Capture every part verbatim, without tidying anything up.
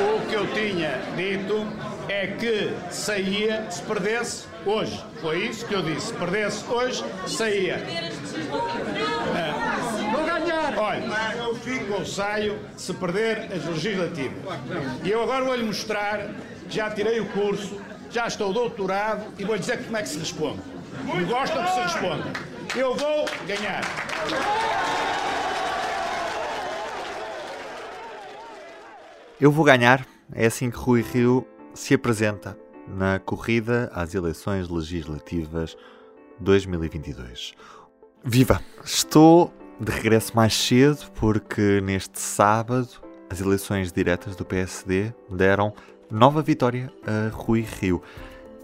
O que eu tinha dito é que saía se perdesse hoje. Foi isso que eu disse. Se perdesse hoje, saía. Vou ganhar! Olha, eu fico ou saio se perder as legislativas. E eu agora vou-lhe mostrar... Já tirei o curso, já estou doutorado e vou dizer como é que se responde. Me gostam que se responda. Eu vou ganhar. Eu vou ganhar. É assim que Rui Rio se apresenta na corrida às eleições legislativas dois mil e vinte e dois. Viva! Estou de regresso mais cedo porque neste sábado as eleições diretas do P S D deram... nova vitória a Rui Rio.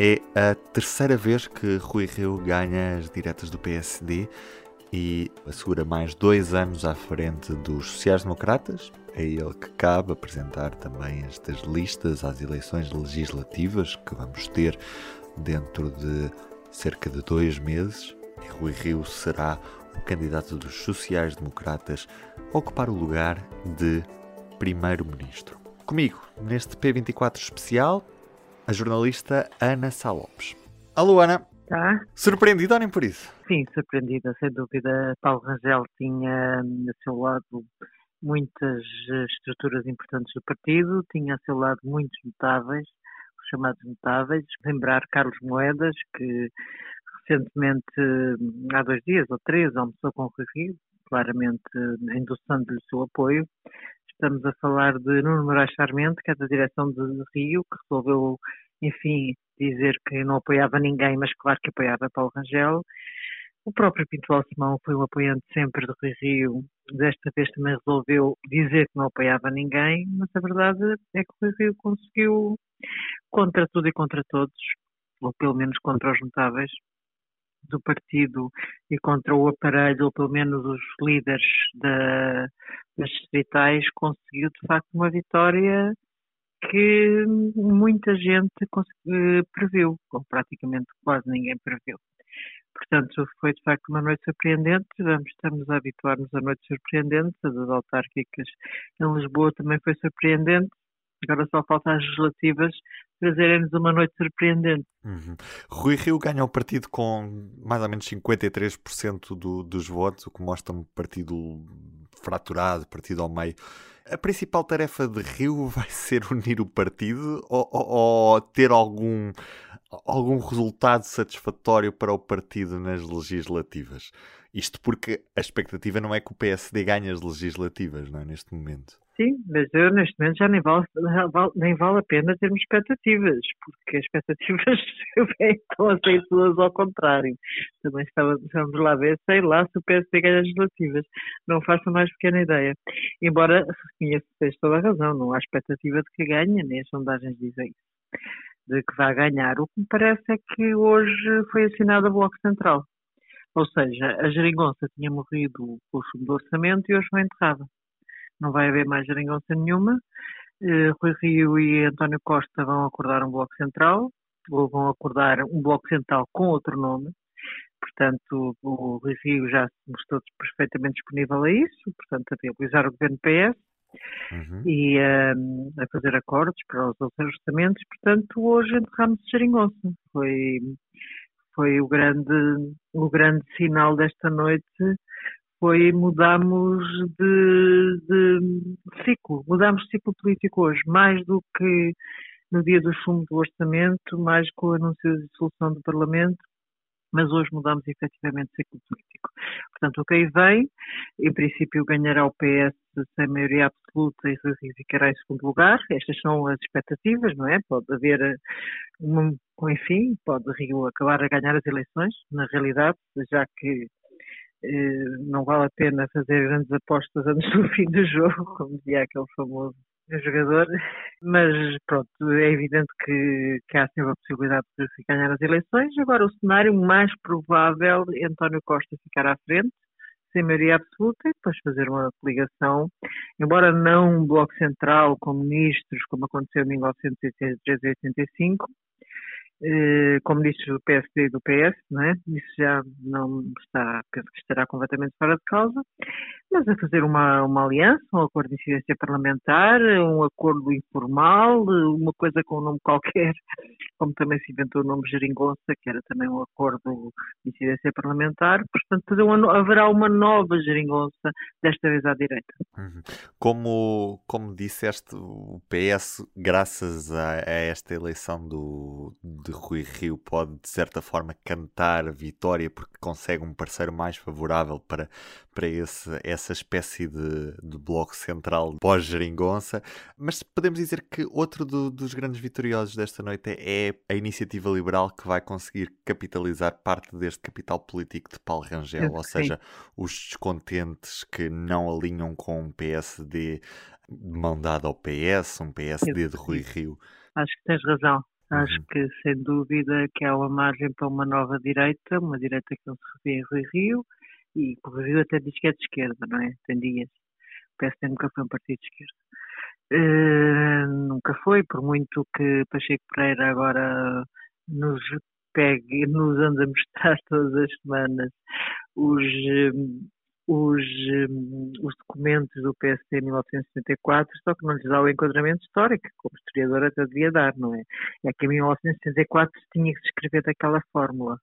É a terceira vez que Rui Rio ganha as diretas do P S D e assegura mais dois anos à frente dos sociais-democratas. É ele que cabe apresentar também estas listas às eleições legislativas que vamos ter dentro de cerca de dois meses. E Rui Rio será o candidato dos sociais-democratas a ocupar o lugar de primeiro-ministro. Comigo, neste P vinte e quatro especial, a jornalista Ana Sá Lopes. Alô, Ana. Tá. Surpreendida ou nem por isso? Sim, surpreendida, sem dúvida. Paulo Rangel tinha a seu lado muitas estruturas importantes do partido, tinha a seu lado muitos notáveis, os chamados notáveis. Lembrar Carlos Moedas, que recentemente, há dois dias ou três, almoçou com o Rui Rio, claramente endossando-lhe o seu apoio. Estamos a falar de Nuno Moraes Sarmento, que é da direção de Rio, que resolveu, enfim, dizer que não apoiava ninguém, mas claro que apoiava Paulo Rangel. O próprio Pinto Balsemão foi um apoiante sempre de Rui Rio, desta vez também resolveu dizer que não apoiava ninguém, mas a verdade é que Rui Rio conseguiu, contra tudo e contra todos, ou pelo menos contra os notáveis do partido e contra o aparelho, ou pelo menos os líderes da, das distritais, conseguiu de facto uma vitória que muita gente consegui, previu, ou praticamente quase ninguém previu. Portanto, foi de facto uma noite surpreendente. Vamos, estamos a habituar-nos a noites surpreendentes, as autárquicas em Lisboa também foi surpreendente. Agora só falta as legislativas trazerem-nos uma noite surpreendente. Uhum. Rui Rio ganha o partido com mais ou menos cinquenta e três por cento do, dos votos, o que mostra um partido fraturado, partido ao meio. A principal tarefa de Rio vai ser unir o partido ou, ou, ou ter algum, algum resultado satisfatório para o partido nas legislativas? Isto porque a expectativa não é que o P S D ganhe as legislativas, não é, neste momento? Sim, mas eu neste momento já nem vale, nem vale a pena termos expectativas, porque as expectativas estão a sair todas ao contrário. Também estamos lá a ver, sei lá, se o P S D ganha as legislativas. Não faço mais pequena ideia. Embora reconheço que tens toda a razão, não há expectativa de que ganhe, nem as sondagens dizem isso, de que vá ganhar. O que me parece é que hoje foi assinado a Bloco Central. Ou seja, a geringonça tinha morrido com o fundo do orçamento e hoje foi enterrada. Não vai haver mais geringonça nenhuma. Uh, Rui Rio e António Costa vão acordar um Bloco Central, ou vão acordar um Bloco Central com outro nome. Portanto, o Rui Rio já se mostrou perfeitamente disponível a isso, portanto, a viabilizar o governo P S uhum. e uh, a fazer acordos para os outros orçamentos. Portanto, hoje enterramos geringonça. Foi... Foi o grande, o grande sinal desta noite, foi mudámos de, de ciclo, mudámos de ciclo político hoje, mais do que no dia do fumo do orçamento, mais com o anúncio da dissolução do Parlamento, mas hoje mudámos efetivamente de ciclo político. Portanto, o que aí vem, em princípio ganhará o P S sem maioria absoluta e ficará em segundo lugar. Estas são as expectativas, não é? Pode haver, enfim, pode Rio acabar a ganhar as eleições, na realidade, já que não vale a pena fazer grandes apostas antes do fim do jogo, como dizia aquele famoso jogador, mas pronto, é evidente que, que há sempre a possibilidade de se ganhar as eleições. Agora, o cenário mais provável é António Costa ficar à frente, sem maioria absoluta, e depois fazer uma coligação, embora não um bloco central com ministros, como aconteceu em mil novecentos e oitenta e três a oitenta e cinco, com ministros do P S D e do P S, não é? Isso já não está, penso que estará completamente fora de causa, mas a fazer uma, uma aliança, um acordo de incidência parlamentar, um acordo informal, uma coisa com um nome qualquer, como também se inventou o nome geringonça, que era também um acordo de incidência parlamentar. Portanto, um ano, haverá uma nova geringonça, desta vez à direita. Uhum. Como, como disseste, o P S, graças a, a esta eleição do, de Rui Rio, pode, de certa forma, cantar vitória, porque consegue um parceiro mais favorável para, para esse, essa espécie de, de bloco central pós-geringonça. Mas podemos dizer que outro do, dos grandes vitoriosos desta noite é, é a Iniciativa Liberal, que vai conseguir capitalizar parte deste capital político de Paulo Rangel, Eu, ou seja, sim. os descontentes que não alinham com um P S D de mão dada ao P S, um P S D Eu, de Rui Rio. Acho que tens razão. Acho uhum. que, sem dúvida, que há uma margem para uma nova direita, uma direita que não se revê em Rui Rio, e que o Rui Rio até diz que é de esquerda, não é? Tem dias. O P S D nunca foi um partido de esquerda. Uh, nunca foi, por muito que Pacheco Pereira agora nos pegue, nos anda a mostrar todas as semanas os, os, os documentos do P S D de mil novecentos e setenta e quatro, só que não lhes dá o enquadramento histórico, como historiador até devia dar, não é? É que em mil novecentos e setenta e quatro se tinha que se escrever daquela fórmula.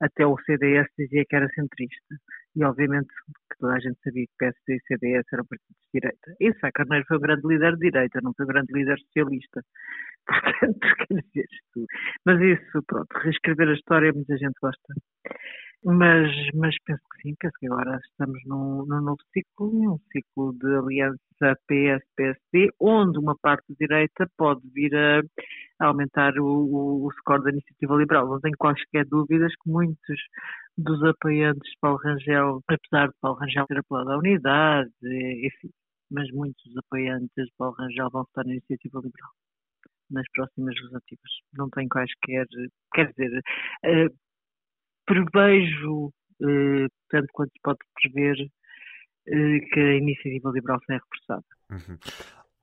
Até o C D S dizia que era centrista. E, obviamente, que toda a gente sabia que P S D e C D S eram partidos de direita. E Sá Carneiro foi um grande líder de direita, não foi um grande líder socialista. Portanto, quer dizer, tudo. Mas isso, pronto, reescrever a história muita gente gosta. Mas, mas penso que sim, penso que agora estamos num, num novo ciclo, num ciclo de aliança P S P S D, onde uma parte de direita pode vir a, a aumentar o, o score da Iniciativa Liberal. Não tenho quaisquer dúvidas que muitos dos apoiantes de Paulo Rangel, apesar de Paulo Rangel ter apelado à unidade, enfim, mas muitos dos apoiantes de Paulo Rangel vão votar na Iniciativa Liberal nas próximas legislativas. Não tenho quaisquer, quer dizer... Uh, Prevejo, eh, tanto quanto se pode prever, eh, que a Iniciativa Liberal seja reforçada. Uhum.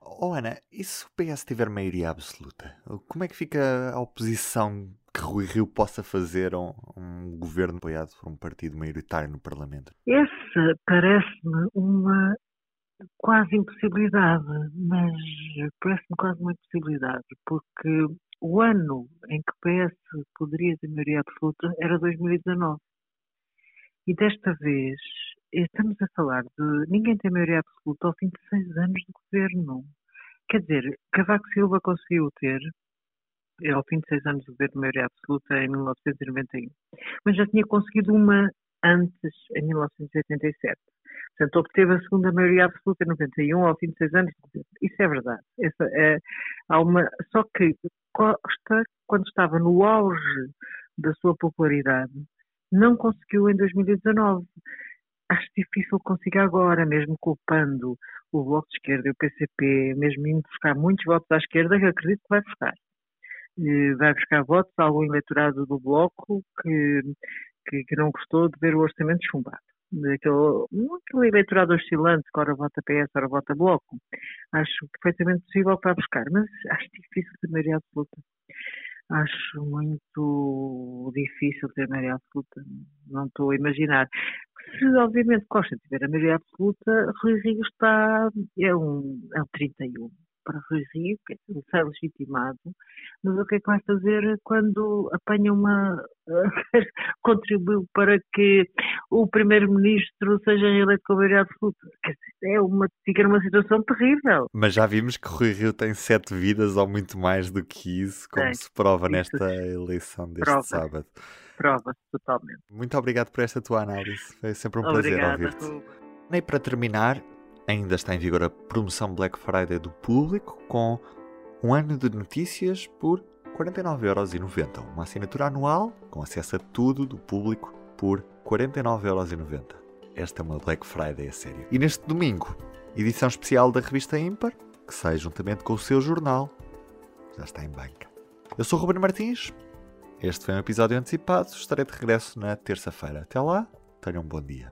Oh, Ana, e se o P S tiver maioria absoluta, como é que fica a oposição que Rui Rio possa fazer a um, um governo apoiado por um partido maioritário no Parlamento? Essa parece-me uma quase impossibilidade, mas parece-me quase uma impossibilidade, porque... O ano em que o P S poderia ter maioria absoluta era dois mil e dezanove. E desta vez estamos a falar de ninguém ter maioria absoluta ao fim de seis anos de governo. Quer dizer, Cavaco Silva conseguiu ter, ao fim de seis anos de governo, maioria absoluta em mil novecentos e noventa e um. Mas já tinha conseguido uma antes, em mil novecentos e oitenta e sete. Portanto, obteve a segunda maioria absoluta em noventa e um, ao fim de seis anos de governo. Isso é verdade. Essa é, há uma, só que Costa, quando estava no auge da sua popularidade, não conseguiu em dois mil e dezanove. Acho difícil que consiga agora, mesmo culpando o Bloco de Esquerda e o P C P, mesmo indo buscar muitos votos à esquerda, que acredito que vai buscar. Vai buscar votos a algum eleitorado do Bloco que, que, que não gostou de ver o orçamento chumbado. Daquele, aquele eleitorado oscilante que ora vota P S, ora vota Bloco, acho perfeitamente possível para buscar, mas acho difícil ter maioria absoluta. Acho muito difícil ter maioria absoluta, não estou a imaginar. Se, obviamente, Costa tiver a maioria absoluta, Rui Rio está, é um, é um trinta e um para Rui Rio, que está legitimado, mas o que é que vai fazer quando apanha uma... contribuiu para que o primeiro-ministro seja eleito com a maioria absoluta? É uma, fica numa situação terrível. Mas já vimos que Rui Rio tem sete vidas ou muito mais do que isso, como é, se prova isso, nesta eleição deste prova, sábado. Prova-se totalmente. Muito obrigado por esta tua análise. Foi sempre um Obrigada, prazer ouvir-te. Nem para terminar... Ainda está em vigor a promoção Black Friday do Público, com um ano de notícias por quarenta e nove euros e noventa. Uma assinatura anual com acesso a tudo do Público por quarenta e nove euros e noventa. esta é uma Black Friday a sério. E neste domingo, edição especial da revista Ímpar, que sai juntamente com o seu jornal. Já está em banca. Eu sou o Ruben Martins. Este foi um episódio antecipado. Estarei de regresso na terça-feira. Até lá, tenham um bom dia.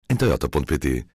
em toyota ponto pt